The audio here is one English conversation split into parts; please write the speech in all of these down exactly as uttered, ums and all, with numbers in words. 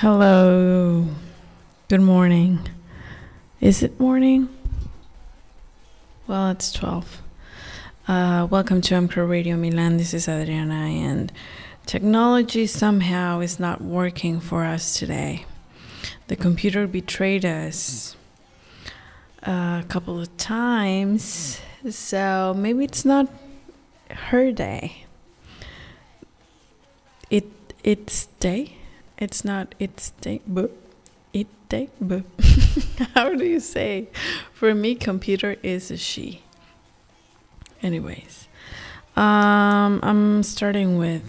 Hello. Good morning. Is it morning? Well, it's twelve. Uh, welcome to M C R Radio Milan. This is Adriana, and technology somehow is not working for us today. The computer betrayed us a couple of times, so maybe it's not her day. It it's day. It's not it's day. But it day. But how do you say? For me, computer is a she. Anyways, um, I'm starting with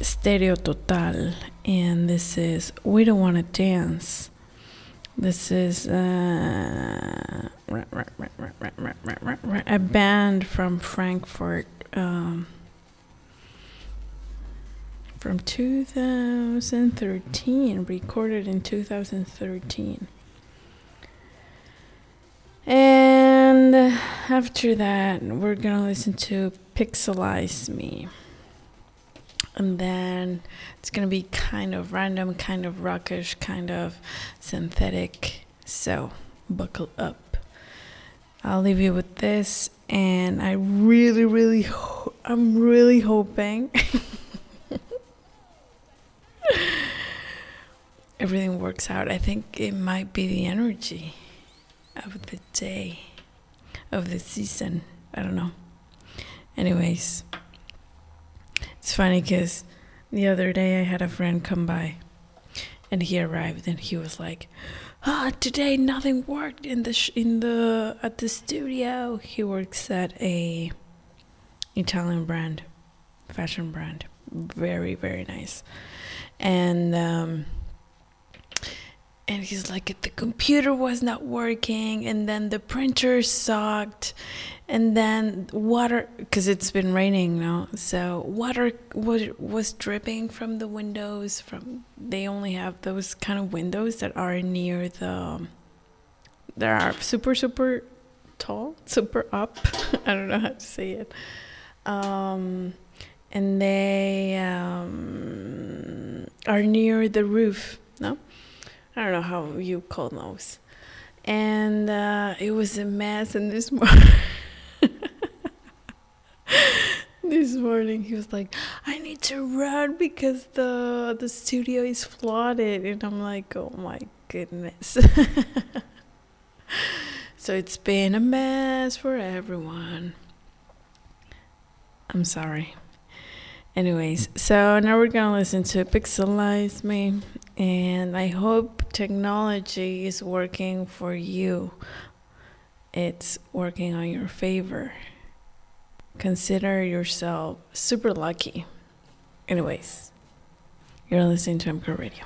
Stereo Total, and this is We Don't Wanna Dance. This is uh, a band from Frankfurt, um, from two thousand thirteen, recorded in two thousand thirteen. And after that, we're gonna listen to Pixelize Me. And then it's going to be kind of random, kind of rockish, kind of synthetic. So buckle up. I'll leave you with this. And I really, really, ho- I'm really hoping everything works out. I think it might be the energy of the day, of the season. I don't know. Anyways. It's funny because the other day I had a friend come by, and he arrived and he was like, "Ah, oh, today nothing worked in the sh- in the at the studio." He works at a Italian brand, fashion brand, very very nice, and um, and he's like, "The computer was not working, and then the printer sucked." And then water, because it's been raining now, so water was dripping from the windows. From they only have those kind of windows that are near the, they are super, super tall, super up. I don't know how to say it. Um, and they um, are near the roof, no? I don't know how you call those. And uh, it was a mess, and this morning... This morning he was like, "I need to run because the the studio is flooded," and I'm like, "Oh my goodness!" So it's been a mess for everyone. I'm sorry. Anyways, so now we're gonna listen to "Pixelize Me," and I hope technology is working for you. It's working on your favor. Consider yourself super lucky. Anyways, you're listening to M C R Radio.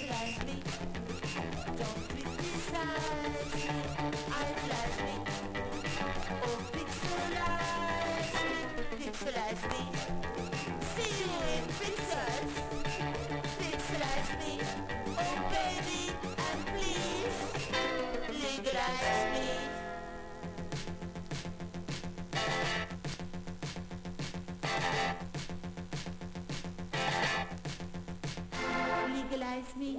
Pixelize me, oh baby, and please legalize me. Pixelize Me.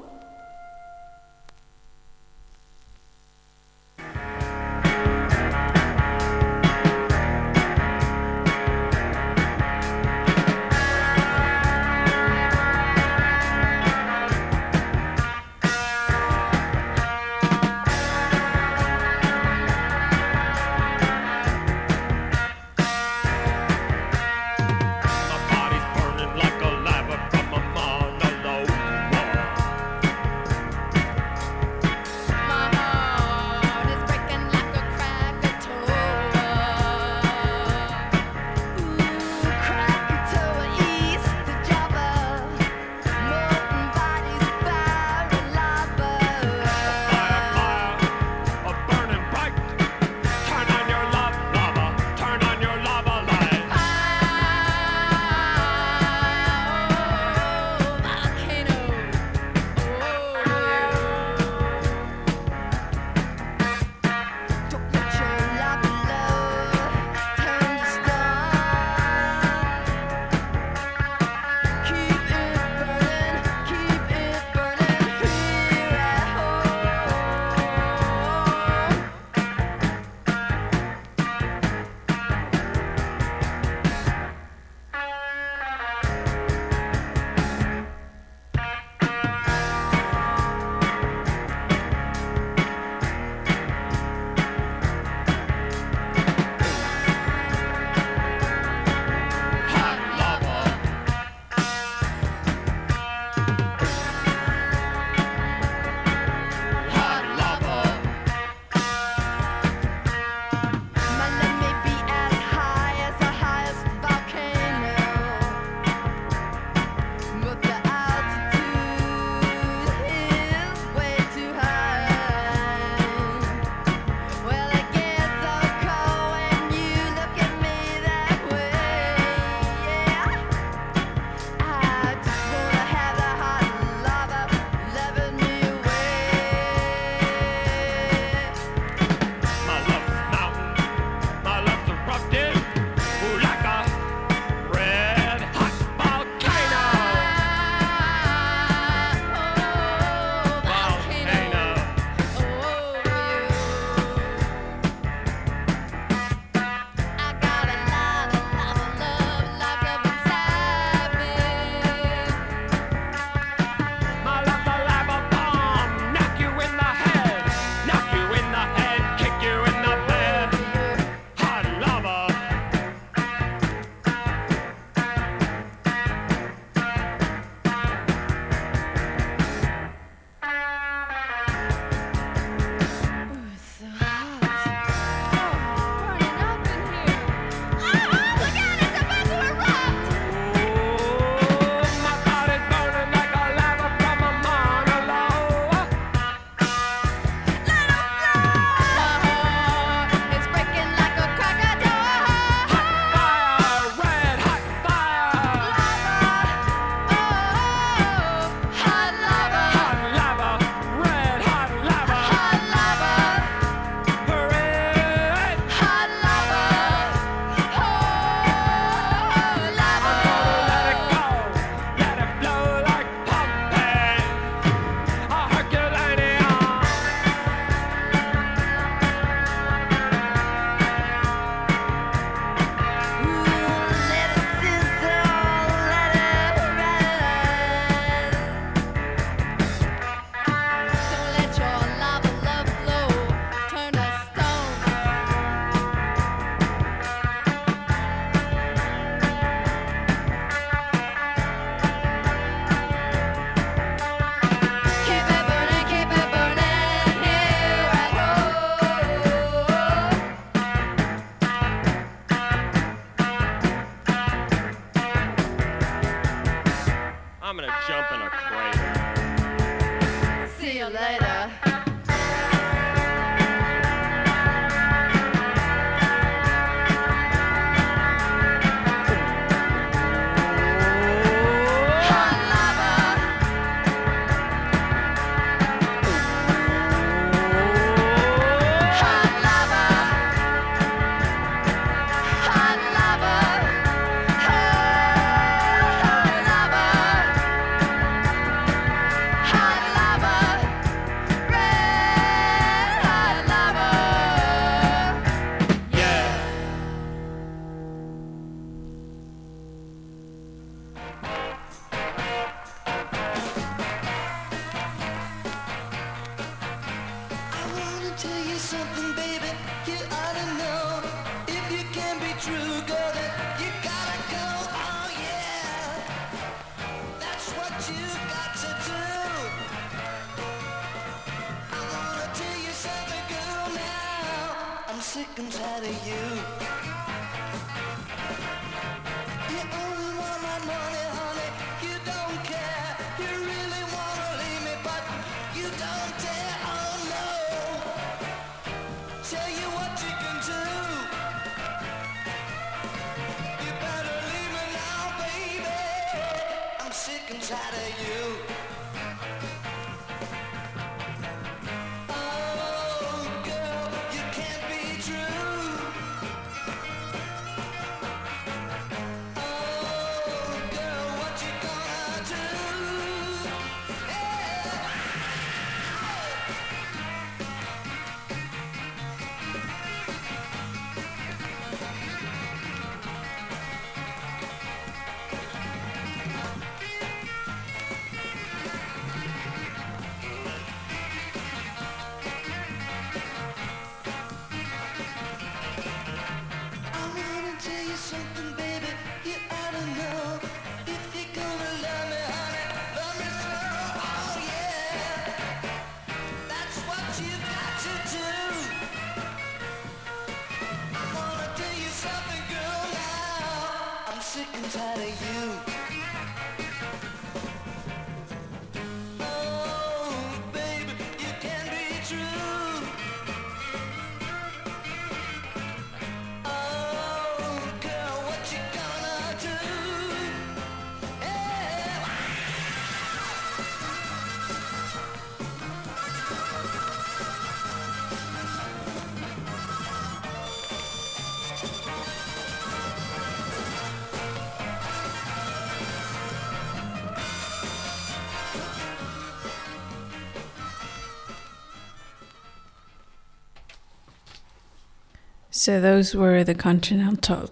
So those were the Continentals.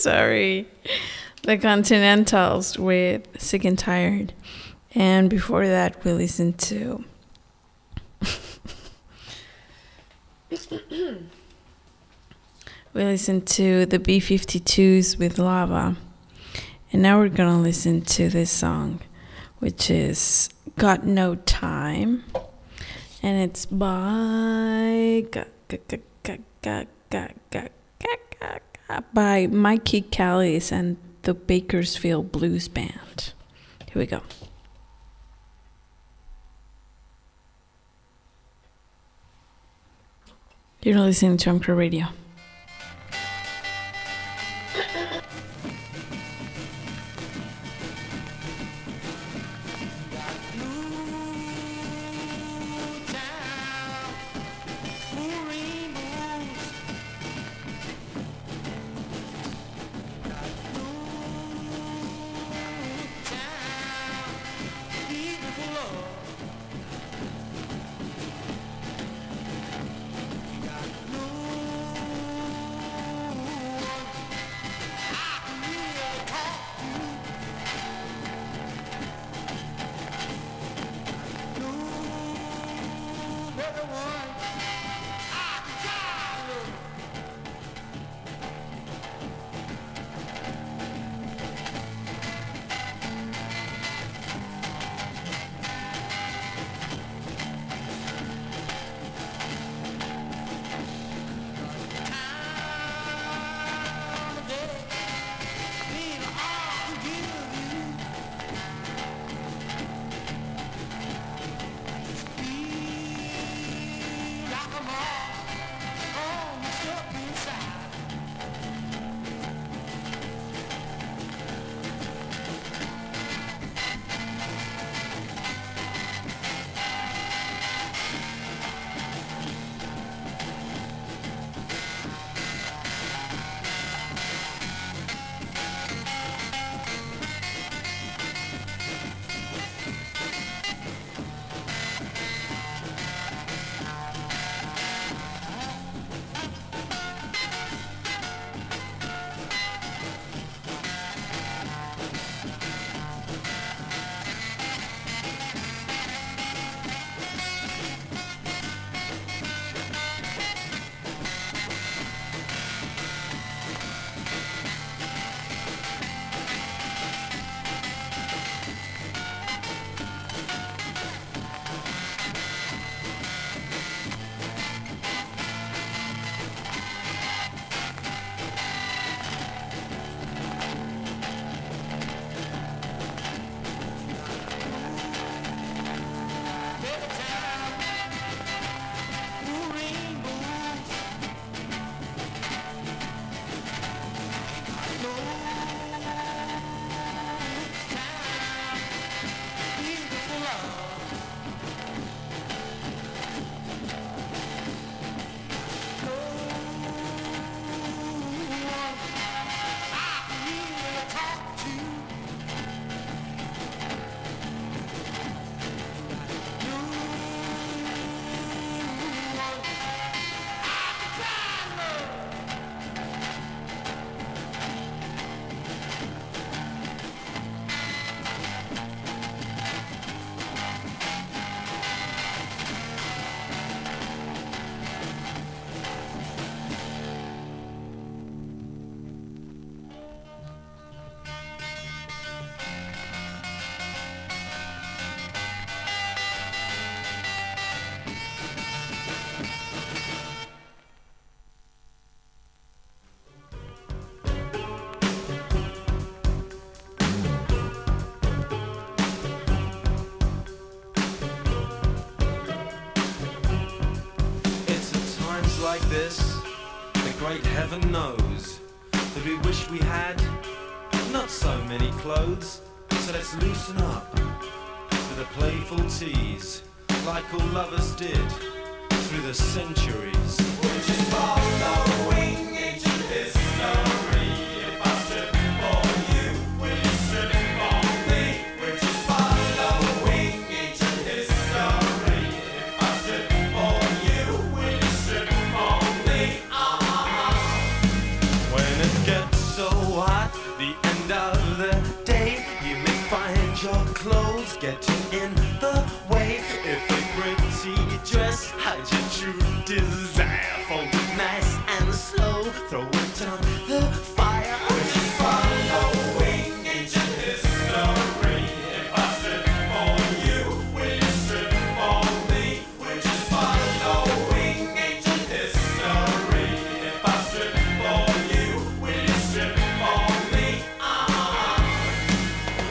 Sorry. The Continentals with Sick and Tired. And before that, we listened to... we listened to the B fifty-twos with Lava. And now we're going to listen to this song, which is Got No Time. And it's by by Mikey Callies and the Bakersfield Blues Band. Here we go. You're listening to M C R Radio. we had not so many clothes, so let's loosen up with a playful tease, like all lovers did through the centuries. We're just following ancient history. Getting in the way. If a pretty dress hides your true desire, fold it nice and slow, throw it on the fire. We're just following ancient history. If I strip for you, will you strip for me? We're just following ancient history. If I strip for you, will you strip for me? Ah,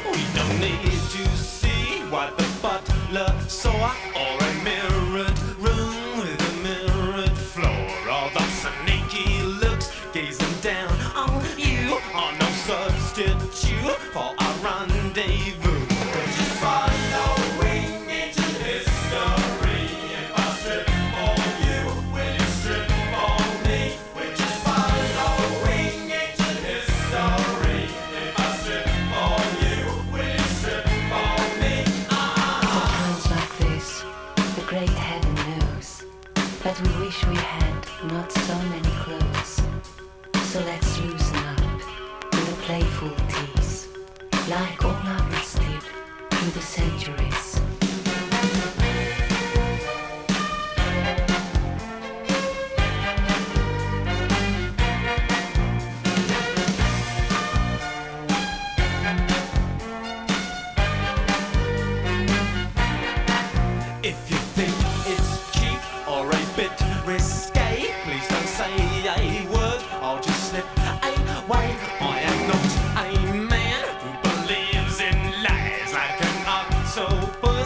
we don't need to see what the butler saw, or a mirrored room with a mirrored floor, all the sneaky looks gazing down on you, are no substitute for a rendezvous. We're just following ancient history. If I strip for you, will you strip for me? We're just following ancient history. If I strip for you, will you strip for me? Great heaven knows, but we wish we had not so many clothes. So let's loosen up with a playful tease, like all lovers did through the centuries. So, but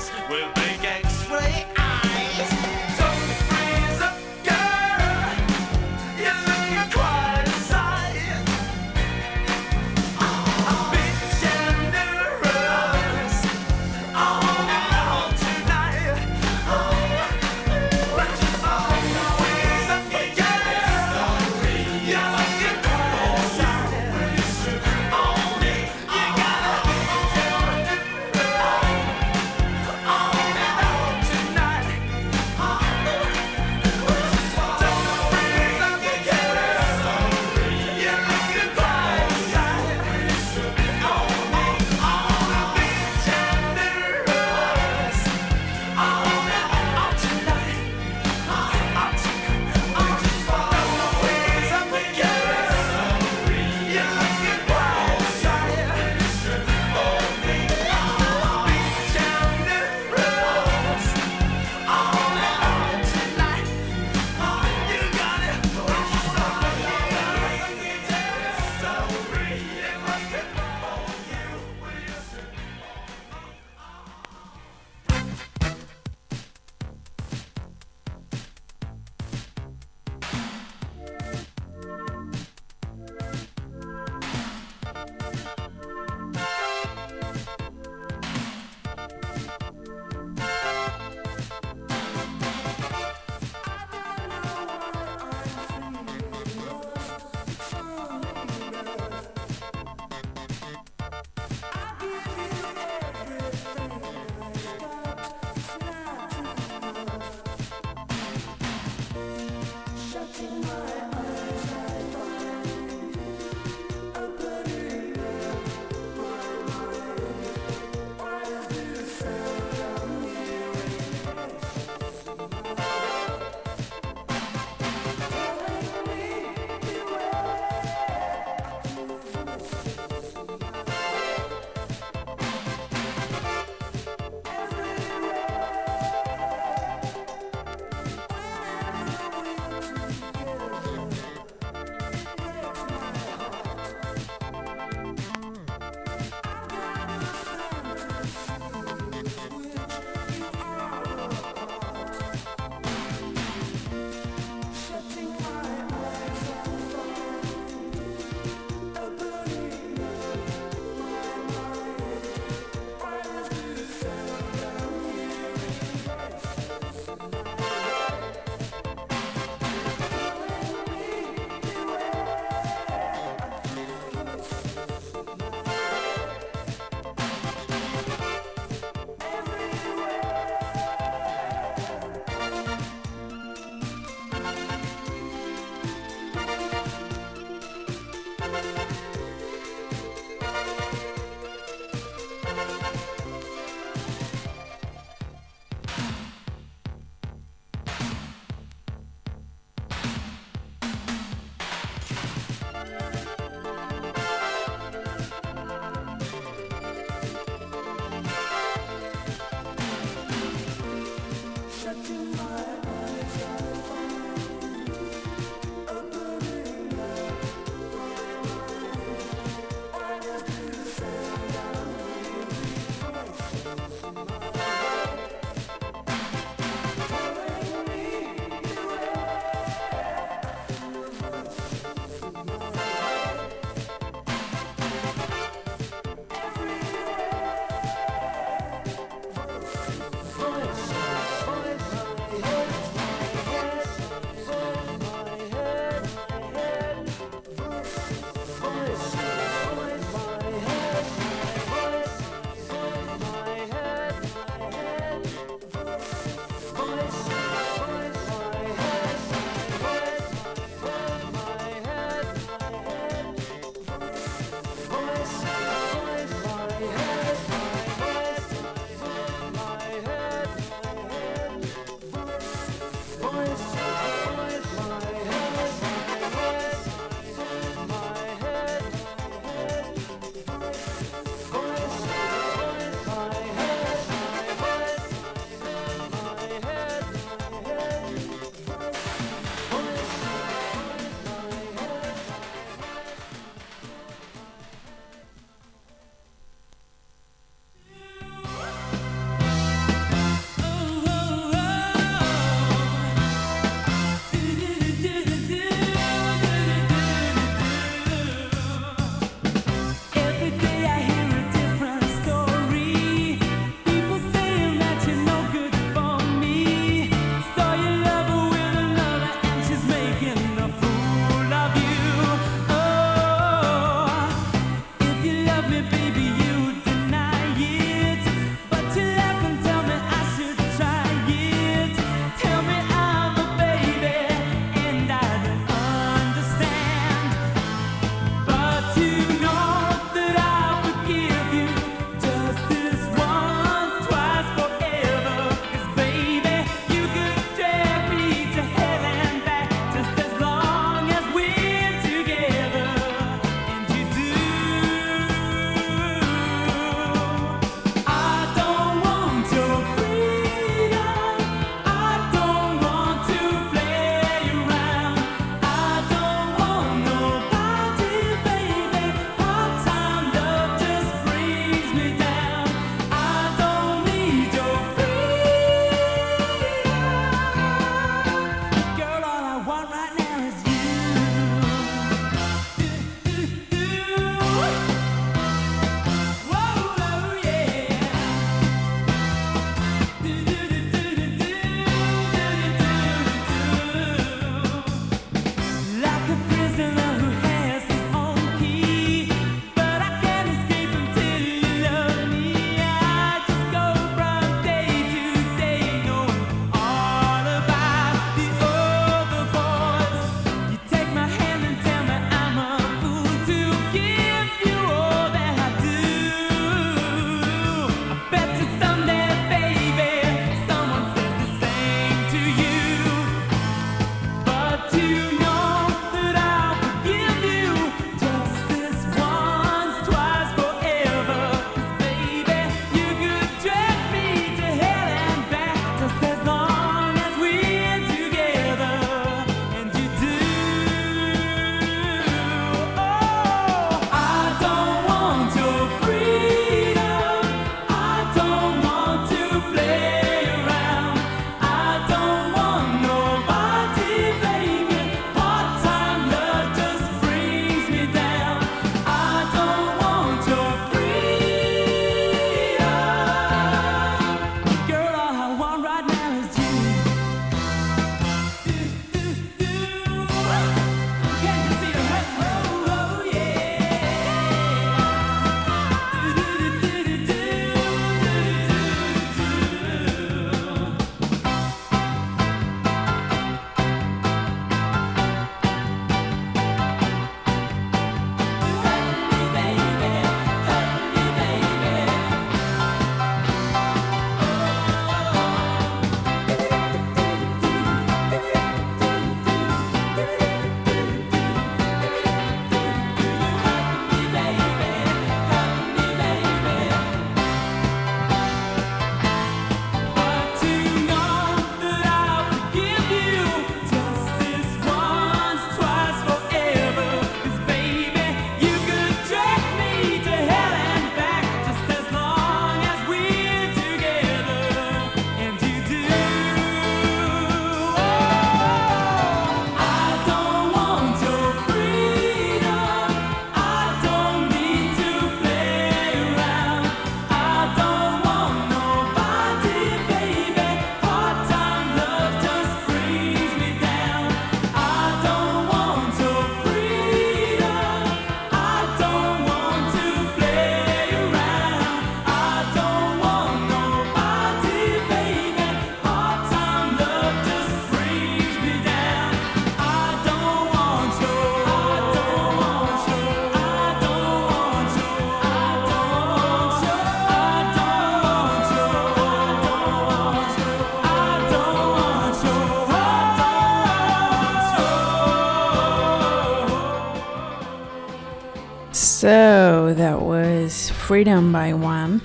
So that was Freedom by Wham.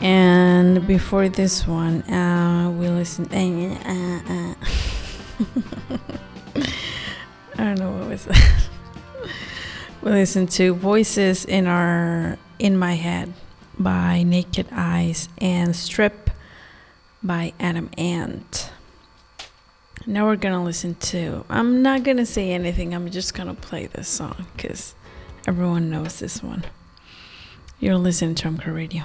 And before this one, uh, we listened. Uh, uh. I don't know what was that. We listened to Voices in Our In My Head by Naked Eyes and Strip by Adam Ant. Now we're gonna listen to. I'm not gonna say anything. I'm just gonna play this song because everyone knows this one. You're listening to M C R Radio.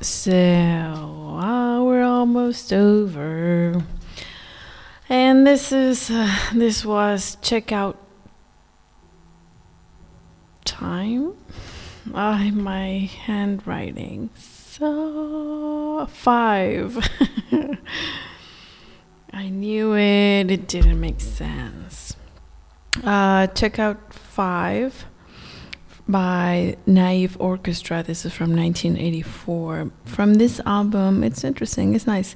So uh, we're almost over, and this is uh, this was checkout time. I uh, my handwriting. So five. I knew it. It didn't make sense. Uh, checkout five. By Naive Orchestra. This is from nineteen eighty-four. From this album, it's interesting, it's nice.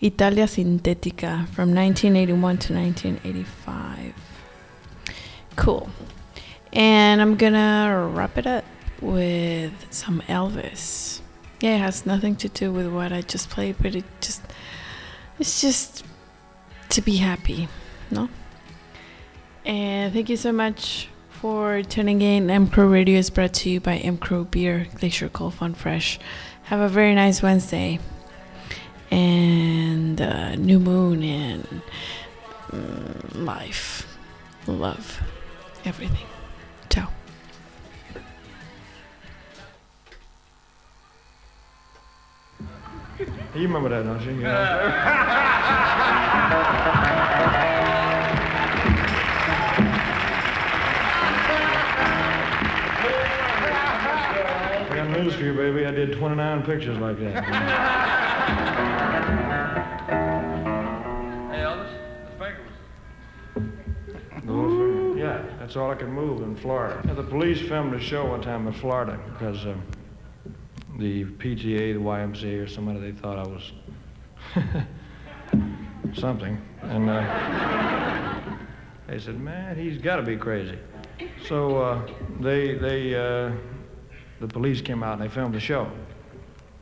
Italia Sintetica from nineteen eighty-one to nineteen eighty-five. Cool. And I'm gonna wrap it up with some Elvis. Yeah, it has nothing to do with what I just played, but it just, it's just to be happy, no? And thank you so much for tuning in. M C R Radio is brought to you by M C R Beer, Glacier Cold Fun Fresh. Have a very nice Wednesday, and uh, new moon, and um, life, love, everything. Ciao. You remember that, don't you? You know? News for you, baby. I did twenty-nine pictures like that. Hey, Elvis, the fingers. The whole finger. Yeah, that's all I could move in Florida. Yeah, the police filmed a show one time in Florida because um, the P T A, the Y M C A, or somebody, they thought I was something, and uh, they said, "Man, he's got to be crazy." So uh, they they. Uh, The police came out and they filmed the show.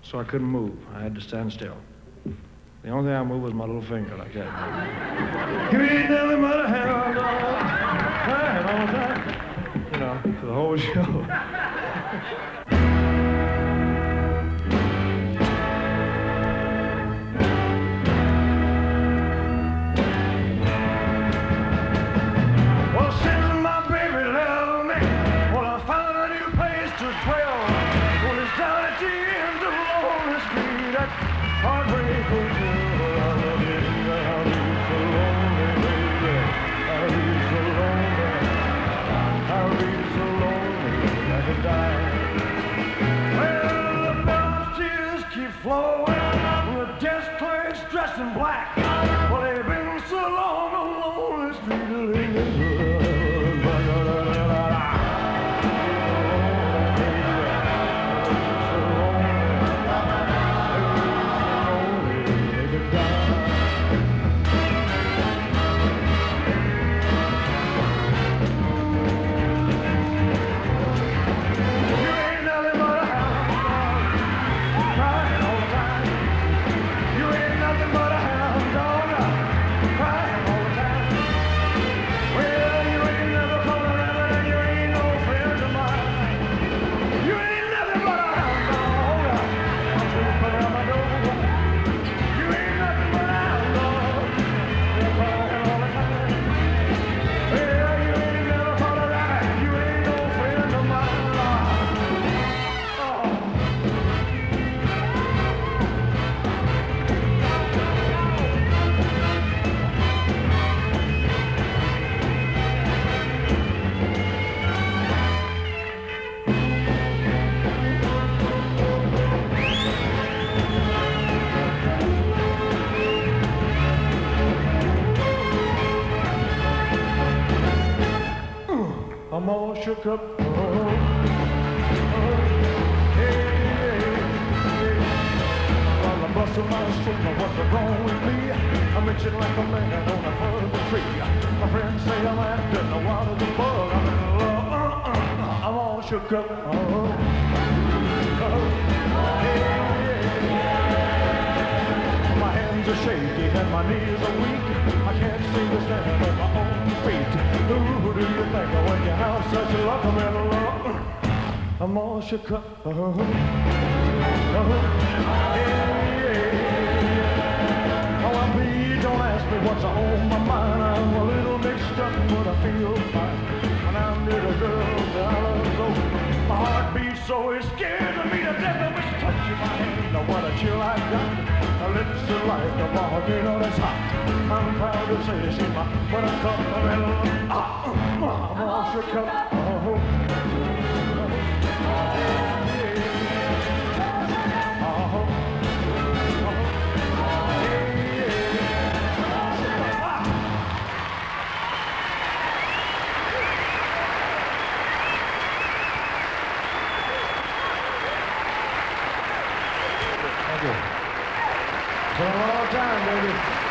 So I couldn't move. I had to stand still. The only thing I moved was my little finger like that. You ain't nothing but a hound dog. You know, for the whole show. Shook up. Chicago. Uh-huh. Uh-huh. Yeah, yeah. Oh, I please don't ask me what's on my mind. I'm a little mixed up, but I feel fine. When I'm near the girl that I love so, my heart beats so it's scared of me to death of its touch. till I got her lips are like a volcano that's hot. I'm proud to say she's my buttercup, a little ah, I'm all shook up. Oh, for a long time, baby.